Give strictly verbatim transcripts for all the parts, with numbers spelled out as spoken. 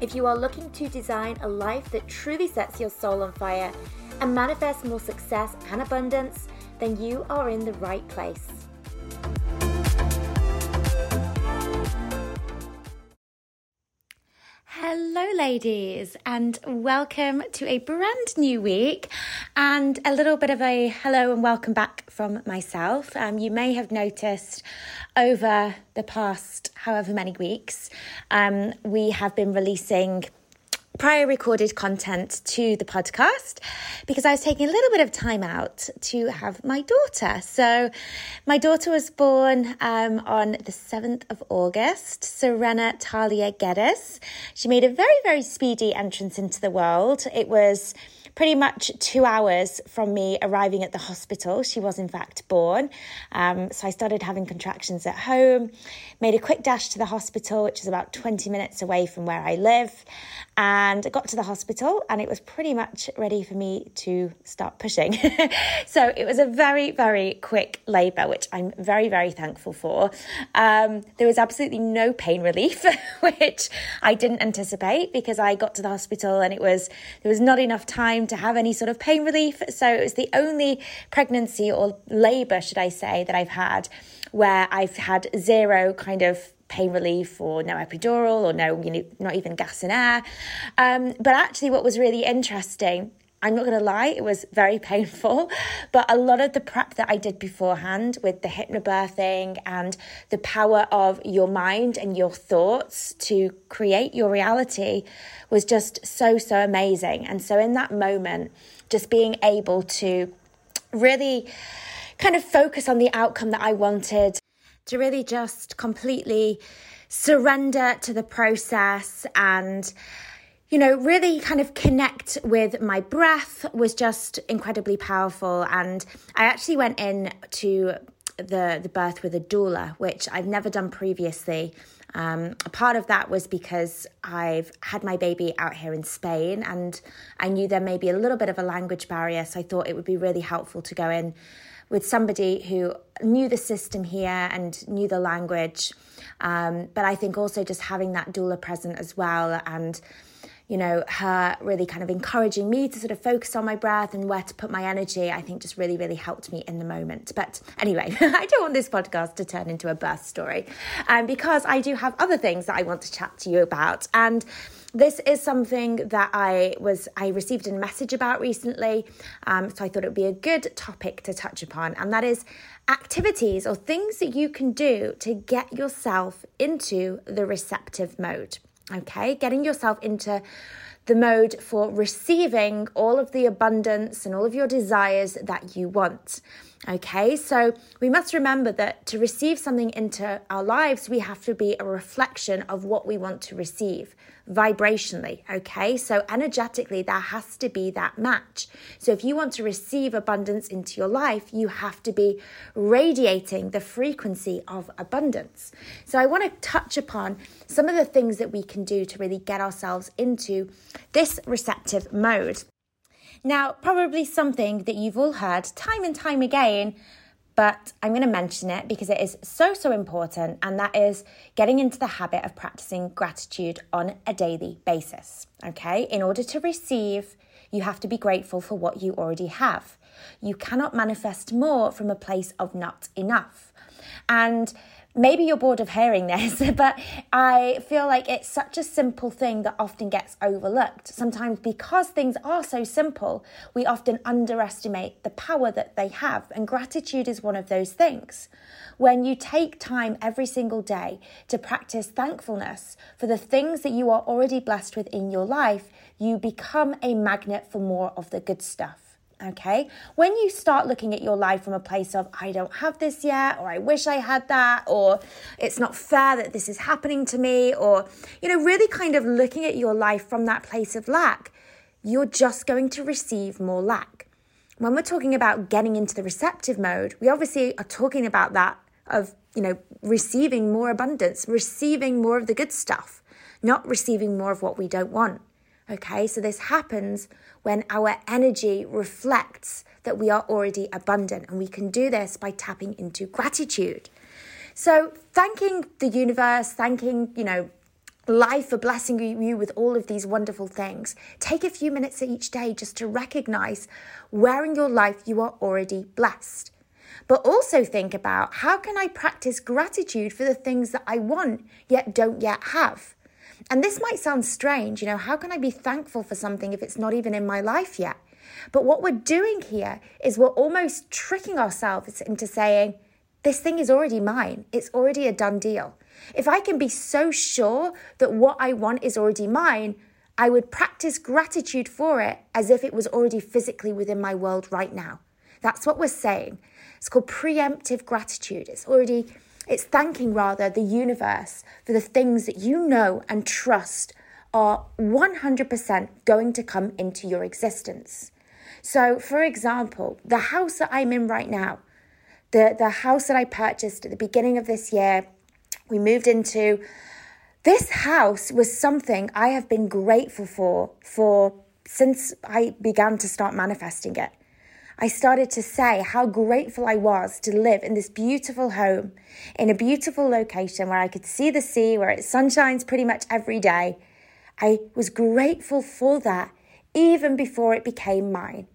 If you are looking to design a life that truly sets your soul on fire and manifests more success and abundance, then you are in the right place. Hello, ladies, and welcome to a brand new week and a little bit of a hello and welcome back from myself. Um, you may have noticed over the past however many weeks, um, we have been releasing prior recorded content to the podcast because I was taking a little bit of time out to have my daughter. So my daughter was born um, on the seventh of August, Serena Talia Geddes. She made a very, very speedy entrance into the world. It was pretty much two hours from me arriving at the hospital. She was in fact born. Um, so I started having contractions at home, made a quick dash to the hospital, which is about twenty minutes away from where I live. And I got to the hospital and it was pretty much ready for me to start pushing. So it was a very, very quick labour, which I'm very, very thankful for. Um, there was absolutely no pain relief, which I didn't anticipate because I got to the hospital and it was there was not enough time to have any sort of pain relief. So it was the only pregnancy or labour, should I say, that I've had where I've had zero kind of pain relief or no epidural or no, you know, not even gas and air. Um, but actually what was really interesting, I'm not going to lie, it was very painful, but a lot of the prep that I did beforehand with the hypnobirthing and the power of your mind and your thoughts to create your reality was just so, so amazing. And so in that moment, just being able to really kind of focus on the outcome that I wanted, to really just completely surrender to the process and you know, really kind of connect with my breath was just incredibly powerful. And I actually went in to the, the birth with a doula, which I've never done previously. Um, a part of that was because I've had my baby out here in Spain and I knew there may be a little bit of a language barrier. So I thought it would be really helpful to go in with somebody who knew the system here and knew the language. Um, but I think also just having that doula present as well and you know, her really kind of encouraging me to sort of focus on my breath and where to put my energy, I think just really, really helped me in the moment. But anyway, I don't want this podcast to turn into a birth story um, because I do have other things that I want to chat to you about. And this is something that I was, I received a message about recently. Um, so I thought it would be a good topic to touch upon. And that is activities or things that you can do to get yourself into the receptive mode. Okay, getting yourself into the mode for receiving all of the abundance and all of your desires that you want. Okay, so we must remember that to receive something into our lives, we have to be a reflection of what we want to receive vibrationally. Okay, so energetically, there has to be that match. So if you want to receive abundance into your life, you have to be radiating the frequency of abundance. So I want to touch upon some of the things that we can do to really get ourselves into this receptive mode. Now, probably something that you've all heard time and time again, but I'm going to mention it because it is so, so important, and that is getting into the habit of practicing gratitude on a daily basis, okay? In order to receive, you have to be grateful for what you already have. You cannot manifest more from a place of not enough. And maybe you're bored of hearing this, but I feel like it's such a simple thing that often gets overlooked. Sometimes because things are so simple, we often underestimate the power that they have. And gratitude is one of those things. When you take time every single day to practice thankfulness for the things that you are already blessed with in your life, you become a magnet for more of the good stuff. Okay, when you start looking at your life from a place of, I don't have this yet, or I wish I had that, or it's not fair that this is happening to me, or, you know, really kind of looking at your life from that place of lack, you're just going to receive more lack. When we're talking about getting into the receptive mode, we obviously are talking about that of, you know, receiving more abundance, receiving more of the good stuff, not receiving more of what we don't want. Okay, so this happens when our energy reflects that we are already abundant, and we can do this by tapping into gratitude. So thanking the universe, thanking, you know, life for blessing you with all of these wonderful things. Take a few minutes each day just to recognize where in your life you are already blessed. But also think about, how can I practice gratitude for the things that I want yet don't yet have? And this might sound strange, you know, how can I be thankful for something if it's not even in my life yet? But what we're doing here is we're almost tricking ourselves into saying, this thing is already mine. It's already a done deal. If I can be so sure that what I want is already mine, I would practice gratitude for it as if it was already physically within my world right now. That's what we're saying. It's called preemptive gratitude. It's already, it's thanking rather the universe for the things that you know and trust are one hundred percent going to come into your existence. So for example, the house that I'm in right now, the, the house that I purchased at the beginning of this year, we moved into, this house was something I have been grateful for, for since I began to start manifesting it. I started to say how grateful I was to live in this beautiful home, in a beautiful location where I could see the sea, where it sunshines pretty much every day. I was grateful for that even before it became mine.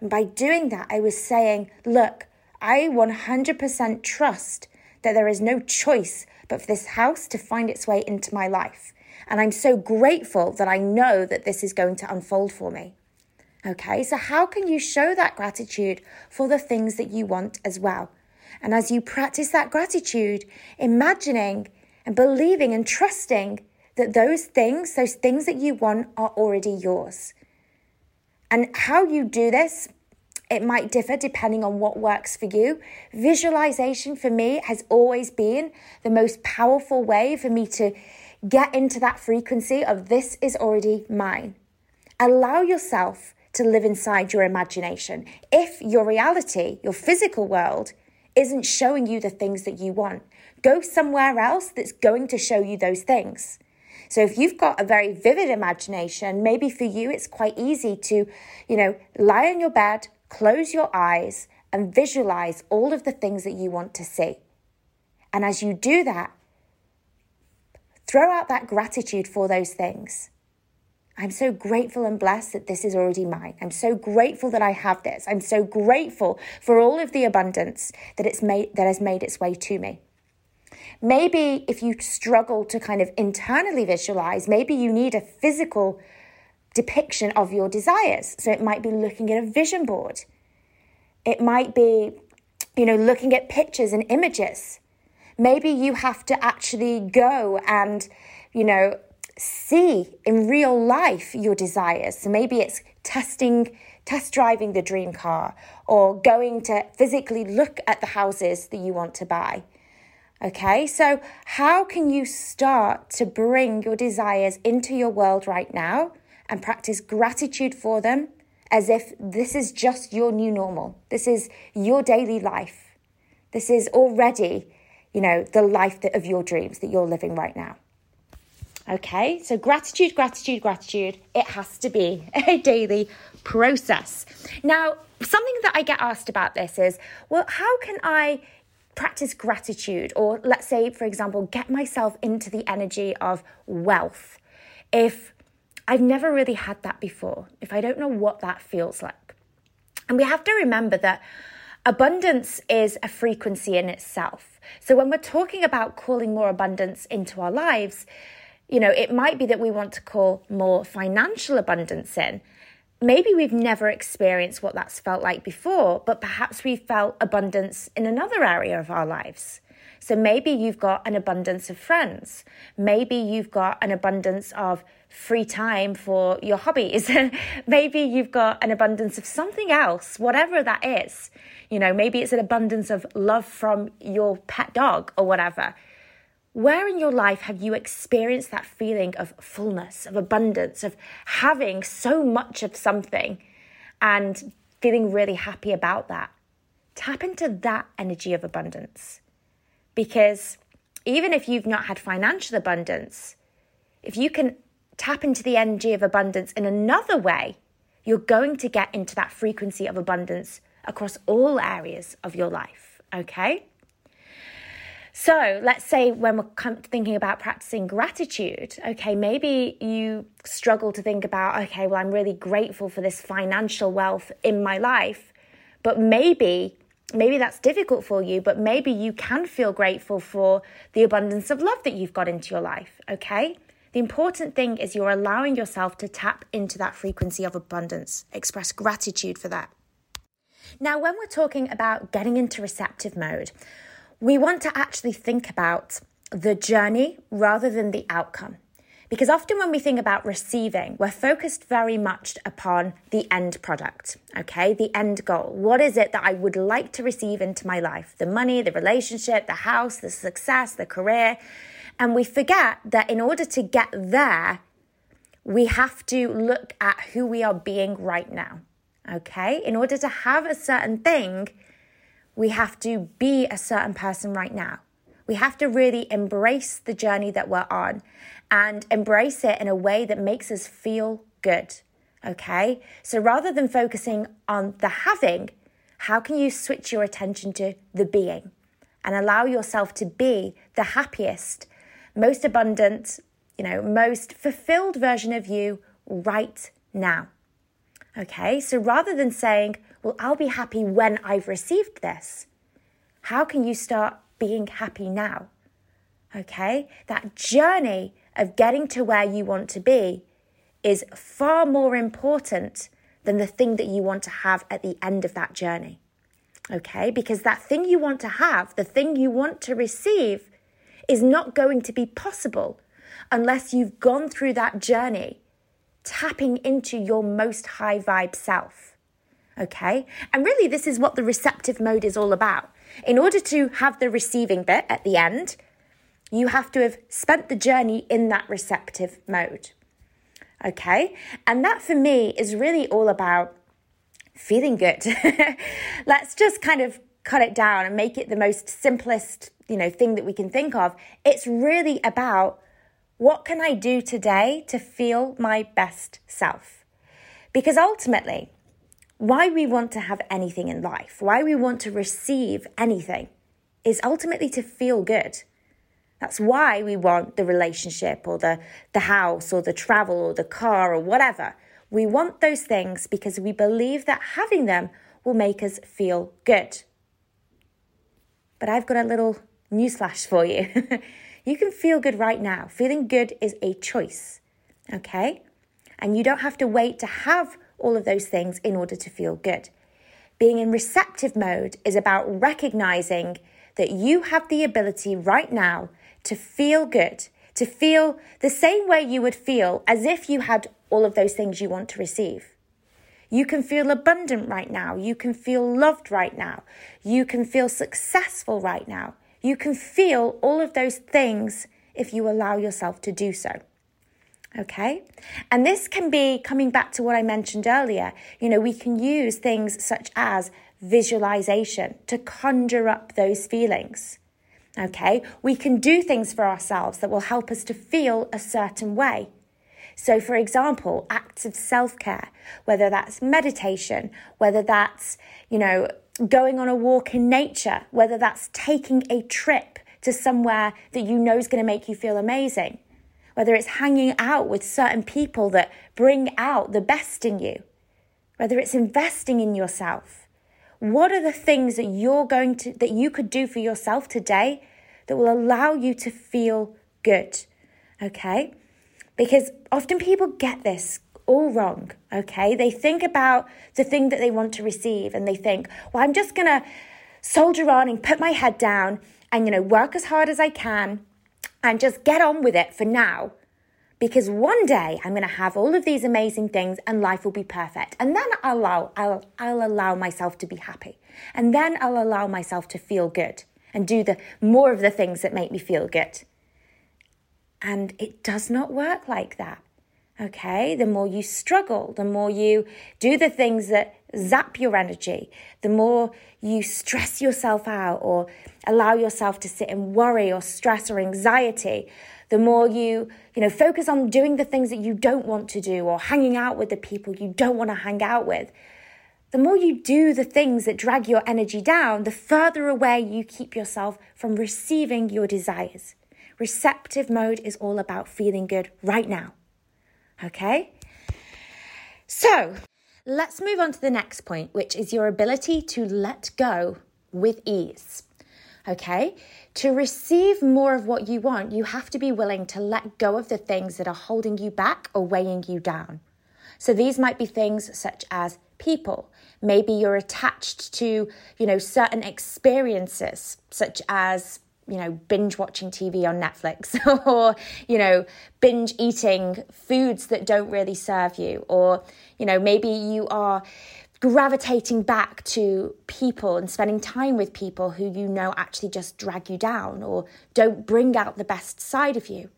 And by doing that, I was saying, look, I one hundred percent trust that there is no choice but for this house to find its way into my life. And I'm so grateful that I know that this is going to unfold for me. Okay, so how can you show that gratitude for the things that you want as well? And as you practice that gratitude, imagining and believing and trusting that those things, those things that you want are already yours. And how you do this, it might differ depending on what works for you. Visualization for me has always been the most powerful way for me to get into that frequency of this is already mine. Allow yourself to live inside your imagination. If your reality, your physical world, isn't showing you the things that you want, go somewhere else that's going to show you those things. So if you've got a very vivid imagination, maybe for you it's quite easy to, you know, lie on your bed, close your eyes, and visualize all of the things that you want to see. And as you do that, throw out that gratitude for those things. I'm so grateful and blessed that this is already mine. I'm so grateful that I have this. I'm so grateful for all of the abundance that it's made, that has made its way to me. Maybe if you struggle to kind of internally visualize, maybe you need a physical depiction of your desires. So it might be looking at a vision board. It might be, you know, looking at pictures and images. Maybe you have to actually go and, you know, see in real life your desires. So maybe it's testing, test driving the dream car, or going to physically look at the houses that you want to buy. Okay, so how can you start to bring your desires into your world right now and practice gratitude for them as if this is just your new normal? This is your daily life. This is already, you know, the life that, of your dreams that you're living right now. Okay, so gratitude, gratitude, gratitude. It has to be a daily process. Now, something that I get asked about this is, well, how can I practice gratitude? Or let's say, for example, get myself into the energy of wealth if I've never really had that before, if I don't know what that feels like. And we have to remember that abundance is a frequency in itself. So when we're talking about calling more abundance into our lives, you know, it might be that we want to call more financial abundance in. Maybe we've never experienced what that's felt like before, but perhaps we felt abundance in another area of our lives. So maybe you've got an abundance of friends. Maybe you've got an abundance of free time for your hobbies. Maybe you've got an abundance of something else, whatever that is. You know, maybe it's an abundance of love from your pet dog or whatever. Where in your life have you experienced that feeling of fullness, of abundance, of having so much of something and feeling really happy about that? Tap into that energy of abundance. Because even if you've not had financial abundance, if you can tap into the energy of abundance in another way, you're going to get into that frequency of abundance across all areas of your life, okay? So let's say when we're thinking about practicing gratitude, okay, maybe you struggle to think about, okay, well, I'm really grateful for this financial wealth in my life, but maybe, maybe that's difficult for you, but maybe you can feel grateful for the abundance of love that you've got into your life, okay? The important thing is you're allowing yourself to tap into that frequency of abundance. Express gratitude for that. Now, when we're talking about getting into receptive mode, we want to actually think about the journey rather than the outcome. Because often when we think about receiving, we're focused very much upon the end product, okay? The end goal. What is it that I would like to receive into my life? The money, the relationship, the house, the success, the career. And we forget that in order to get there, we have to look at who we are being right now, okay? In order to have a certain thing, we have to be a certain person right now. We have to really embrace the journey that we're on and embrace it in a way that makes us feel good, okay? So rather than focusing on the having, how can you switch your attention to the being and allow yourself to be the happiest, most abundant, you know, most fulfilled version of you right now, okay? So rather than saying, well, I'll be happy when I've received this, how can you start being happy now? Okay? That journey of getting to where you want to be is far more important than the thing that you want to have at the end of that journey. Okay? Because that thing you want to have, the thing you want to receive, is not going to be possible unless you've gone through that journey tapping into your most high vibe self. Okay? And really, this is what the receptive mode is all about. In order to have the receiving bit at the end, you have to have spent the journey in that receptive mode. Okay? And that for me is really all about feeling good. Let's just kind of cut it down and make it the most simplest, you know, thing that we can think of. It's really about, what can I do today to feel my best self? Because ultimately, why we want to have anything in life, why we want to receive anything, is ultimately to feel good. That's why we want the relationship or the, the house or the travel or the car or whatever. We want those things because we believe that having them will make us feel good. But I've got a little newsflash for you. You can feel good right now. Feeling good is a choice, okay? And you don't have to wait to have all of those things in order to feel good. Being in receptive mode is about recognizing that you have the ability right now to feel good, to feel the same way you would feel as if you had all of those things you want to receive. You can feel abundant right now. You can feel loved right now. You can feel successful right now. You can feel all of those things if you allow yourself to do so. Okay, and this can be coming back to what I mentioned earlier. You know, we can use things such as visualization to conjure up those feelings. Okay, we can do things for ourselves that will help us to feel a certain way. So, for example, acts of self-care, whether that's meditation, whether that's, you know, going on a walk in nature, whether that's taking a trip to somewhere that you know is going to make you feel amazing, whether it's hanging out with certain people that bring out the best in you, whether it's investing in yourself. What are the things that you're going to that you could do for yourself today that will allow you to feel good? Okay? Because often people get this all wrong, okay? They think about the thing that they want to receive and they think, well, I'm just going to soldier on and put my head down and, you know, work as hard as I can and just get on with it for now, because one day I'm going to have all of these amazing things and life will be perfect. And then I'll allow, I'll, I'll allow myself to be happy. And then I'll allow myself to feel good and do the more of the things that make me feel good. And it does not work like that. Okay, the more you struggle, the more you do the things that zap your energy, the more you stress yourself out or allow yourself to sit in worry or stress or anxiety, the more you, you know, focus on doing the things that you don't want to do or hanging out with the people you don't want to hang out with, the more you do the things that drag your energy down, the further away you keep yourself from receiving your desires. Receptive mode is all about feeling good right now. Okay, so let's move on to the next point, which is your ability to let go with ease. Okay, to receive more of what you want, you have to be willing to let go of the things that are holding you back or weighing you down. So these might be things such as people. Maybe you're attached to, you know, certain experiences such as, you know, binge watching T V on Netflix or, you know, binge eating foods that don't really serve you. Or, you know, maybe you are gravitating back to people and spending time with people who you know actually just drag you down or don't bring out the best side of you.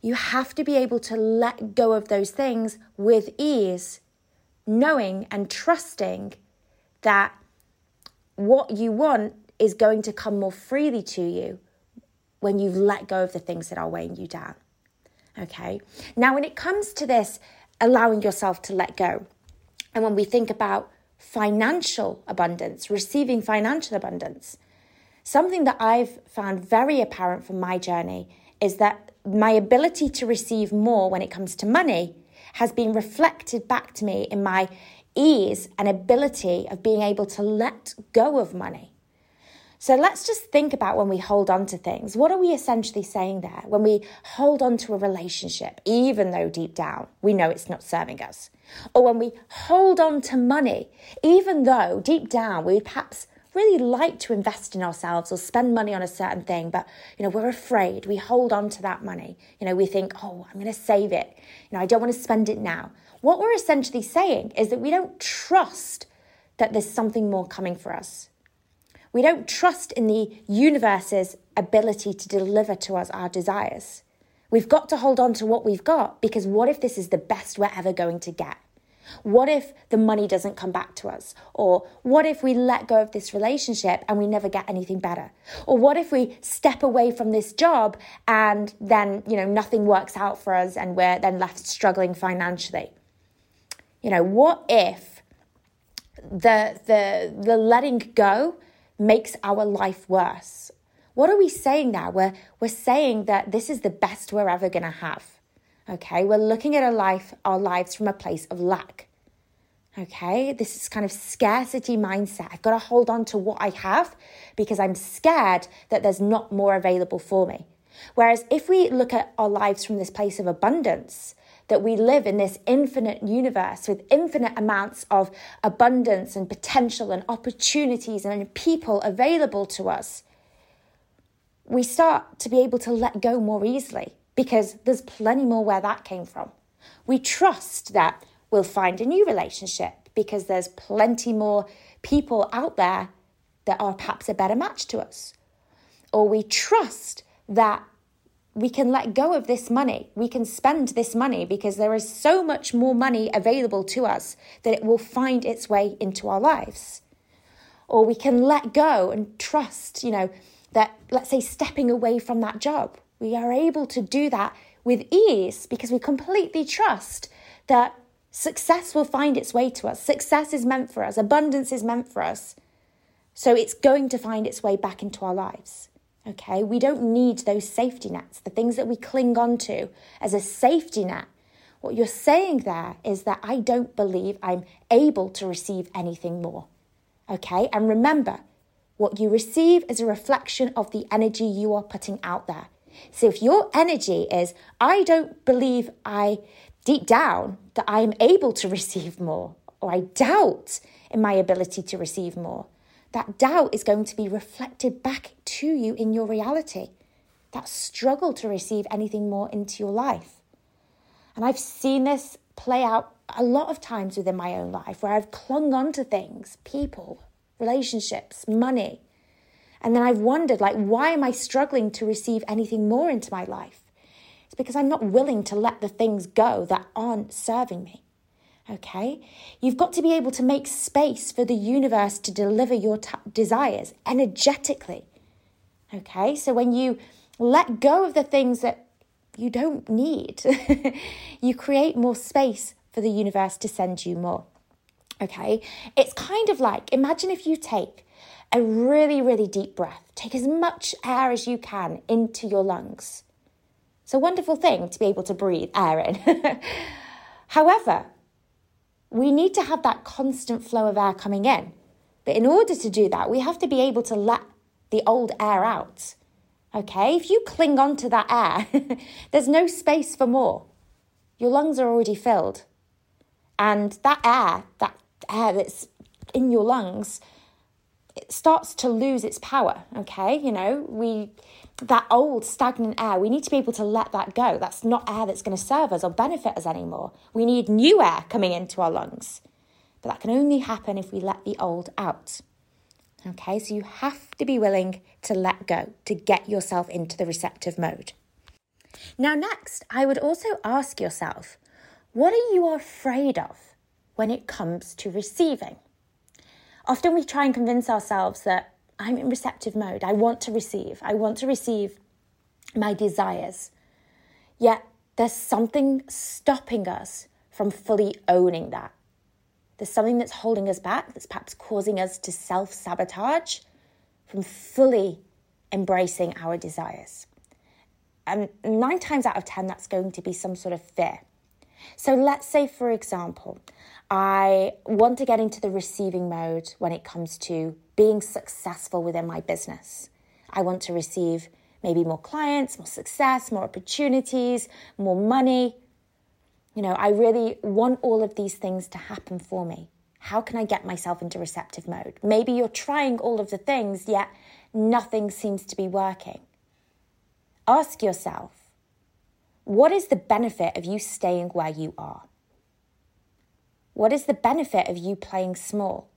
You have to be able to let go of those things with ease, knowing and trusting that what you want is going to come more freely to you when you've let go of the things that are weighing you down. Okay. Now, when it comes to this, allowing yourself to let go, and when we think about financial abundance, receiving financial abundance, something that I've found very apparent from my journey is that my ability to receive more when it comes to money has been reflected back to me in my ease and ability of being able to let go of money. So let's just think about when we hold on to things. What are we essentially saying there? When we hold on to a relationship, even though deep down we know it's not serving us. Or when we hold on to money, even though deep down we would perhaps really like to invest in ourselves or spend money on a certain thing, but, you know, we're afraid. We hold on to that money. You know, we think, oh, I'm going to save it. You know, I don't want to spend it now. What we're essentially saying is that we don't trust that there's something more coming for us. We don't trust in the universe's ability to deliver to us our desires. We've got to hold on to what we've got because what if this is the best we're ever going to get? What if the money doesn't come back to us? Or what if we let go of this relationship and we never get anything better? Or what if we step away from this job and then, you know, nothing works out for us and we're then left struggling financially? You know, what if the the the letting go makes our life worse? What are we saying now? We're, we're saying that this is the best we're ever going to have. Okay, we're looking at our life, our lives from a place of lack. Okay, this is kind of scarcity mindset. I've got to hold on to what I have because I'm scared that there's not more available for me. Whereas if we look at our lives from this place of abundance, that we live in this infinite universe with infinite amounts of abundance and potential and opportunities and people available to us, we start to be able to let go more easily because there's plenty more where that came from. We trust that we'll find a new relationship because there's plenty more people out there that are perhaps a better match to us. Or we trust that we can let go of this money. We can spend this money because there is so much more money available to us that it will find its way into our lives. Or we can let go and trust, you know, that, let's say, stepping away from that job. We are able to do that with ease because we completely trust that success will find its way to us. Success is meant for us. Abundance is meant for us. So it's going to find its way back into our lives. Okay, we don't need those safety nets, the things that we cling on to as a safety net. What you're saying there is that I don't believe I'm able to receive anything more. Okay, and remember, what you receive is a reflection of the energy you are putting out there. So if your energy is, I don't believe I, deep down, that I am able to receive more, or I doubt in my ability to receive more, that doubt is going to be reflected back to you in your reality. That struggle to receive anything more into your life. And I've seen this play out a lot of times within my own life where I've clung on to things, people, relationships, money. And then I've wondered, like, why am I struggling to receive anything more into my life? It's because I'm not willing to let the things go that aren't serving me. Okay? You've got to be able to make space for the universe to deliver your t- desires energetically. Okay? So when you let go of the things that you don't need, you create more space for the universe to send you more. Okay? It's kind of like, imagine if you take a really, really deep breath. Take as much air as you can into your lungs. It's a wonderful thing to be able to breathe air in. However, we need to have that constant flow of air coming in. But in order to do that, we have to be able to let the old air out. Okay? If you cling on to that air, there's no space for more. Your lungs are already filled. And that air, that air that's in your lungs, it starts to lose its power, okay? You know, we that old stagnant air, we need to be able to let that go. That's not air that's going to serve us or benefit us anymore. We need new air coming into our lungs. But that can only happen if we let the old out, okay? So you have to be willing to let go, to get yourself into the receptive mode. Now next, I would also ask yourself, what are you afraid of when it comes to receiving? Often we try and convince ourselves that I'm in receptive mode. I want to receive. I want to receive my desires. Yet there's something stopping us from fully owning that. There's something that's holding us back, that's perhaps causing us to self-sabotage from fully embracing our desires. And nine times out of ten, that's going to be some sort of fear. So let's say, for example, I want to get into the receiving mode when it comes to being successful within my business. I want to receive maybe more clients, more success, more opportunities, more money. You know, I really want all of these things to happen for me. How can I get myself into receptive mode? Maybe you're trying all of the things, yet nothing seems to be working. Ask yourself, what is the benefit of you staying where you are? What is the benefit of you playing small?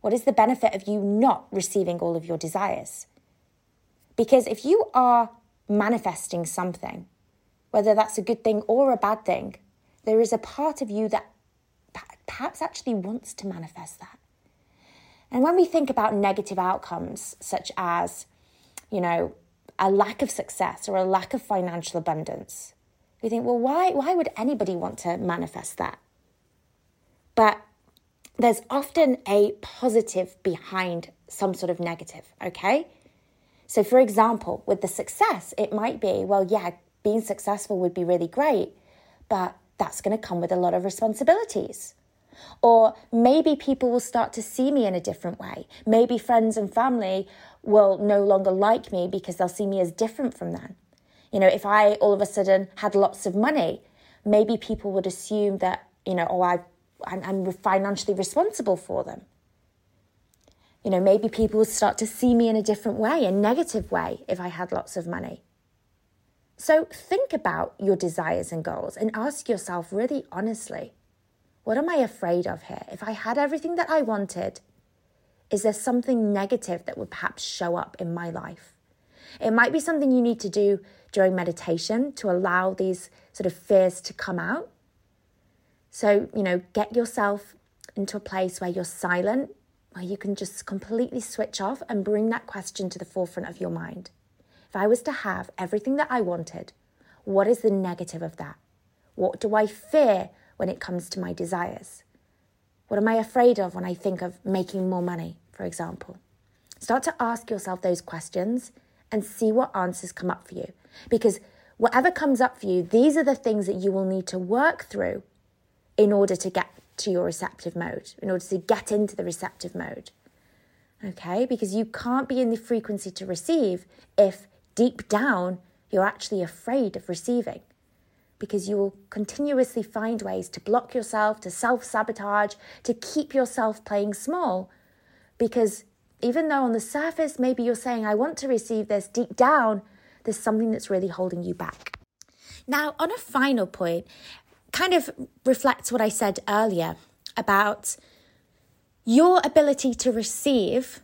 What is the benefit of you not receiving all of your desires? Because if you are manifesting something, whether that's a good thing or a bad thing, there is a part of you that perhaps actually wants to manifest that. And when we think about negative outcomes, such as, you know, a lack of success or a lack of financial abundance, we think, well, why, why would anybody want to manifest that? But there's often a positive behind some sort of negative, okay? So for example, with the success, it might be, well, yeah, being successful would be really great, but that's going to come with a lot of responsibilities. Or maybe people will start to see me in a different way. Maybe friends and family will no longer like me because they'll see me as different from them. You know, if I all of a sudden had lots of money, maybe people would assume that, you know, oh, I, I'm, I'm financially responsible for them. You know, maybe people would start to see me in a different way, a negative way, if I had lots of money. So think about your desires and goals and ask yourself really honestly, what am I afraid of here? If I had everything that I wanted, is there something negative that would perhaps show up in my life? It might be something you need to do during meditation to allow these sort of fears to come out. So, you know, get yourself into a place where you're silent, where you can just completely switch off and bring that question to the forefront of your mind. If I was to have everything that I wanted, what is the negative of that? What do I fear when it comes to my desires? What am I afraid of when I think of making more money, for example? Start to ask yourself those questions and see what answers come up for you. Because whatever comes up for you, these are the things that you will need to work through in order to get to your receptive mode, in order to get into the receptive mode. Okay? Because you can't be in the frequency to receive if deep down you're actually afraid of receiving. Because you will continuously find ways to block yourself, to self-sabotage, to keep yourself playing small. Because even though on the surface, maybe you're saying, I want to receive this, deep down, there's something that's really holding you back. Now, on a final point, kind of reflects what I said earlier about your ability to receive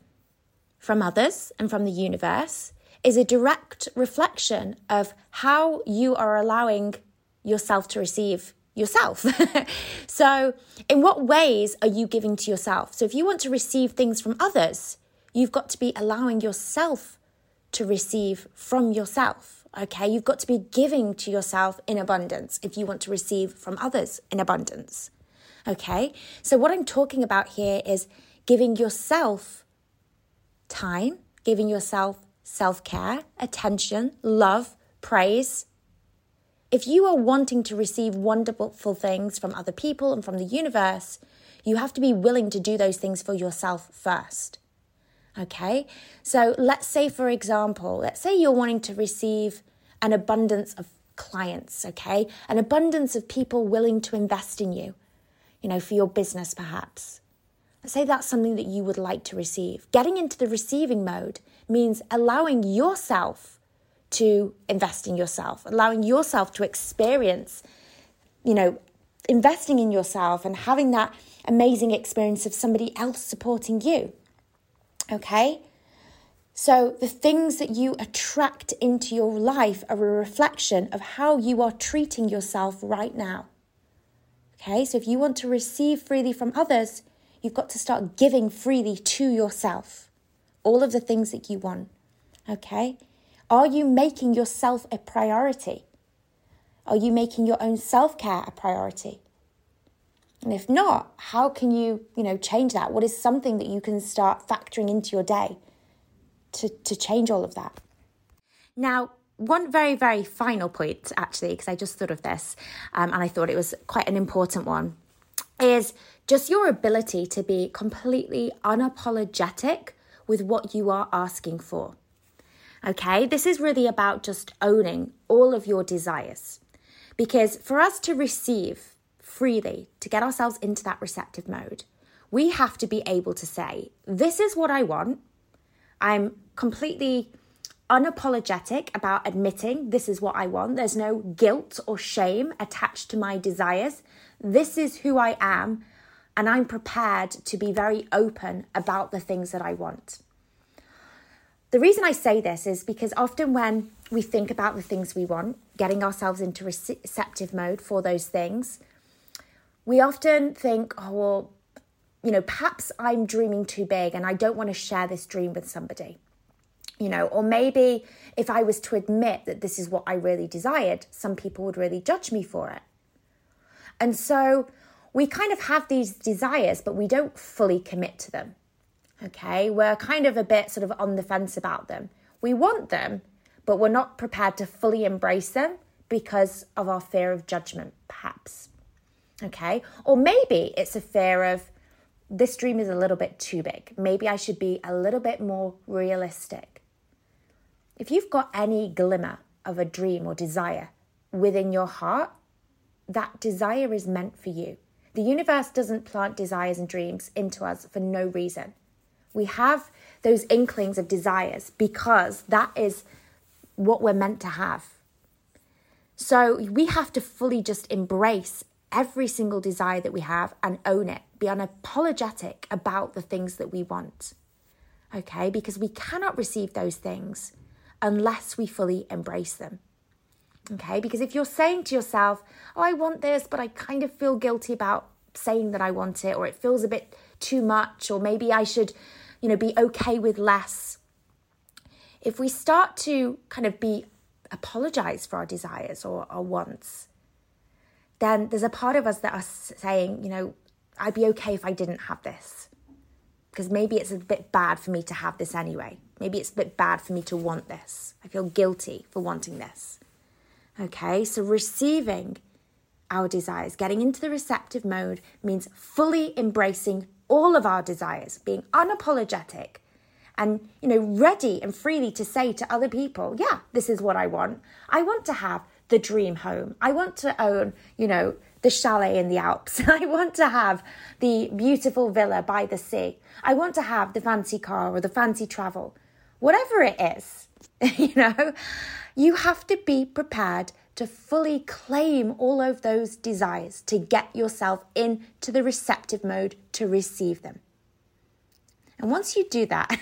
from others and from the universe is a direct reflection of how you are allowing yourself to receive yourself. So in what ways are you giving to yourself? So if you want to receive things from others, you've got to be allowing yourself to receive from yourself, okay? You've got to be giving to yourself in abundance if you want to receive from others in abundance, okay? So what I'm talking about here is giving yourself time, giving yourself self-care, attention, love, praise. If you are wanting to receive wonderful things from other people and from the universe, you have to be willing to do those things for yourself first, okay? So let's say, for example, let's say you're wanting to receive an abundance of clients, okay? An abundance of people willing to invest in you, you know, for your business perhaps. Let's say that's something that you would like to receive. Getting into the receiving mode means allowing yourself to invest in yourself, allowing yourself to experience, you know, investing in yourself and having that amazing experience of somebody else supporting you, okay? So the things that you attract into your life are a reflection of how you are treating yourself right now, okay? So if you want to receive freely from others, you've got to start giving freely to yourself all of the things that you want, okay? Are you making yourself a priority? Are you making your own self-care a priority? And if not, how can you, you know, change that? What is something that you can start factoring into your day to, to change all of that? Now, one very, very final point, actually, because I just thought of this, um, and I thought it was quite an important one, is just your ability to be completely unapologetic with what you are asking for, okay? This is really about just owning all of your desires, because for us to receive freely, to get ourselves into that receptive mode, we have to be able to say, this is what I want. I'm completely unapologetic about admitting this is what I want. There's no guilt or shame attached to my desires. This is who I am. And I'm prepared to be very open about the things that I want. The reason I say this is because often when we think about the things we want, getting ourselves into receptive mode for those things, we often think, oh, well, you know, perhaps I'm dreaming too big and I don't want to share this dream with somebody, you know, or maybe if I was to admit that this is what I really desired, some people would really judge me for it. And so we kind of have these desires, but we don't fully commit to them, okay? We're kind of a bit sort of on the fence about them. We want them, but we're not prepared to fully embrace them because of our fear of judgment, perhaps, okay? Or maybe it's a fear of, this dream is a little bit too big. Maybe I should be a little bit more realistic. If you've got any glimmer of a dream or desire within your heart, that desire is meant for you. The universe doesn't plant desires and dreams into us for no reason. We have those inklings of desires because that is what we're meant to have. So we have to fully just embrace every single desire that we have and own it. Be unapologetic about the things that we want, okay? Because we cannot receive those things unless we fully embrace them. Okay, because if you're saying to yourself, oh, I want this, but I kind of feel guilty about saying that I want it, or it feels a bit too much, or maybe I should, you know, be okay with less. If we start to kind of be apologize for our desires or our wants, then there's a part of us that are saying, you know, I'd be okay if I didn't have this, because maybe it's a bit bad for me to have this anyway. Maybe it's a bit bad for me to want this. I feel guilty for wanting this. Okay, so receiving our desires, getting into the receptive mode means fully embracing all of our desires, being unapologetic and, you know, ready and freely to say to other people, yeah, this is what I want. I want to have the dream home. I want to own, you know, the chalet in the Alps. I want to have the beautiful villa by the sea. I want to have the fancy car or the fancy travel, whatever it is. You know, you have to be prepared to fully claim all of those desires to get yourself into the receptive mode to receive them. And once you do that,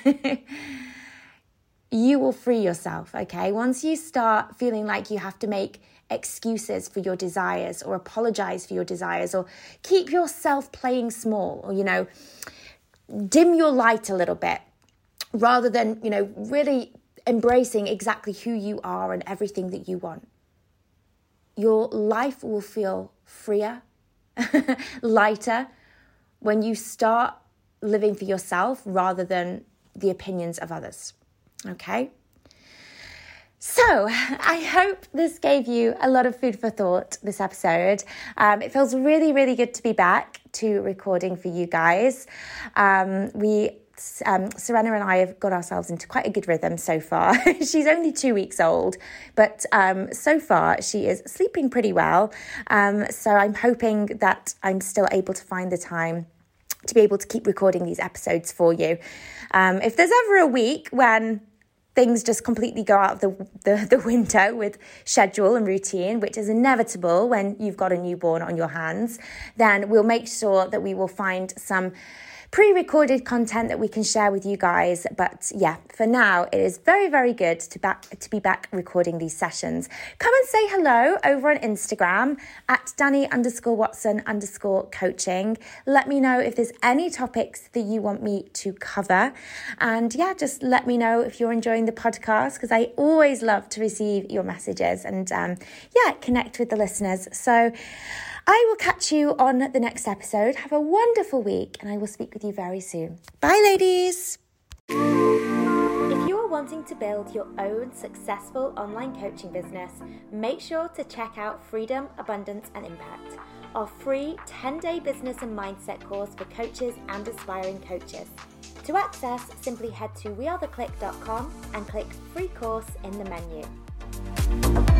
you will free yourself, okay? Once you start feeling like you have to make excuses for your desires or apologize for your desires or keep yourself playing small or, you know, dim your light a little bit rather than, you know, really embracing exactly who you are and everything that you want. Your life will feel freer, lighter when you start living for yourself rather than the opinions of others. Okay, so I hope this gave you a lot of food for thought, this episode. Um, it feels really, really good to be back to recording for you guys. Um, we, um, Serena and I have got ourselves into quite a good rhythm so far. She's only two weeks old, but um, so far she is sleeping pretty well. Um, so I'm hoping that I'm still able to find the time to be able to keep recording these episodes for you. Um, if there's ever a week when things just completely go out of the, the, the window with schedule and routine, which is inevitable when you've got a newborn on your hands, then we'll make sure that we will find some pre-recorded content that we can share with you guys. But yeah, for now, it is very, very good to back to be back recording these sessions. Come and say hello over on Instagram at Dani underscore Watson underscore coaching. Let me know if there's any topics that you want me to cover. And yeah, just let me know if you're enjoying the podcast, because I always love to receive your messages and um, yeah, connect with the listeners. So I will catch you on the next episode. Have a wonderful week, and I will speak with you very soon. Bye, ladies. If you're wanting to build your own successful online coaching business, make sure to check out Freedom, Abundance and Impact, our free ten-day business and mindset course for coaches and aspiring coaches. To access, simply head to we are the click dot com and click free course in the menu.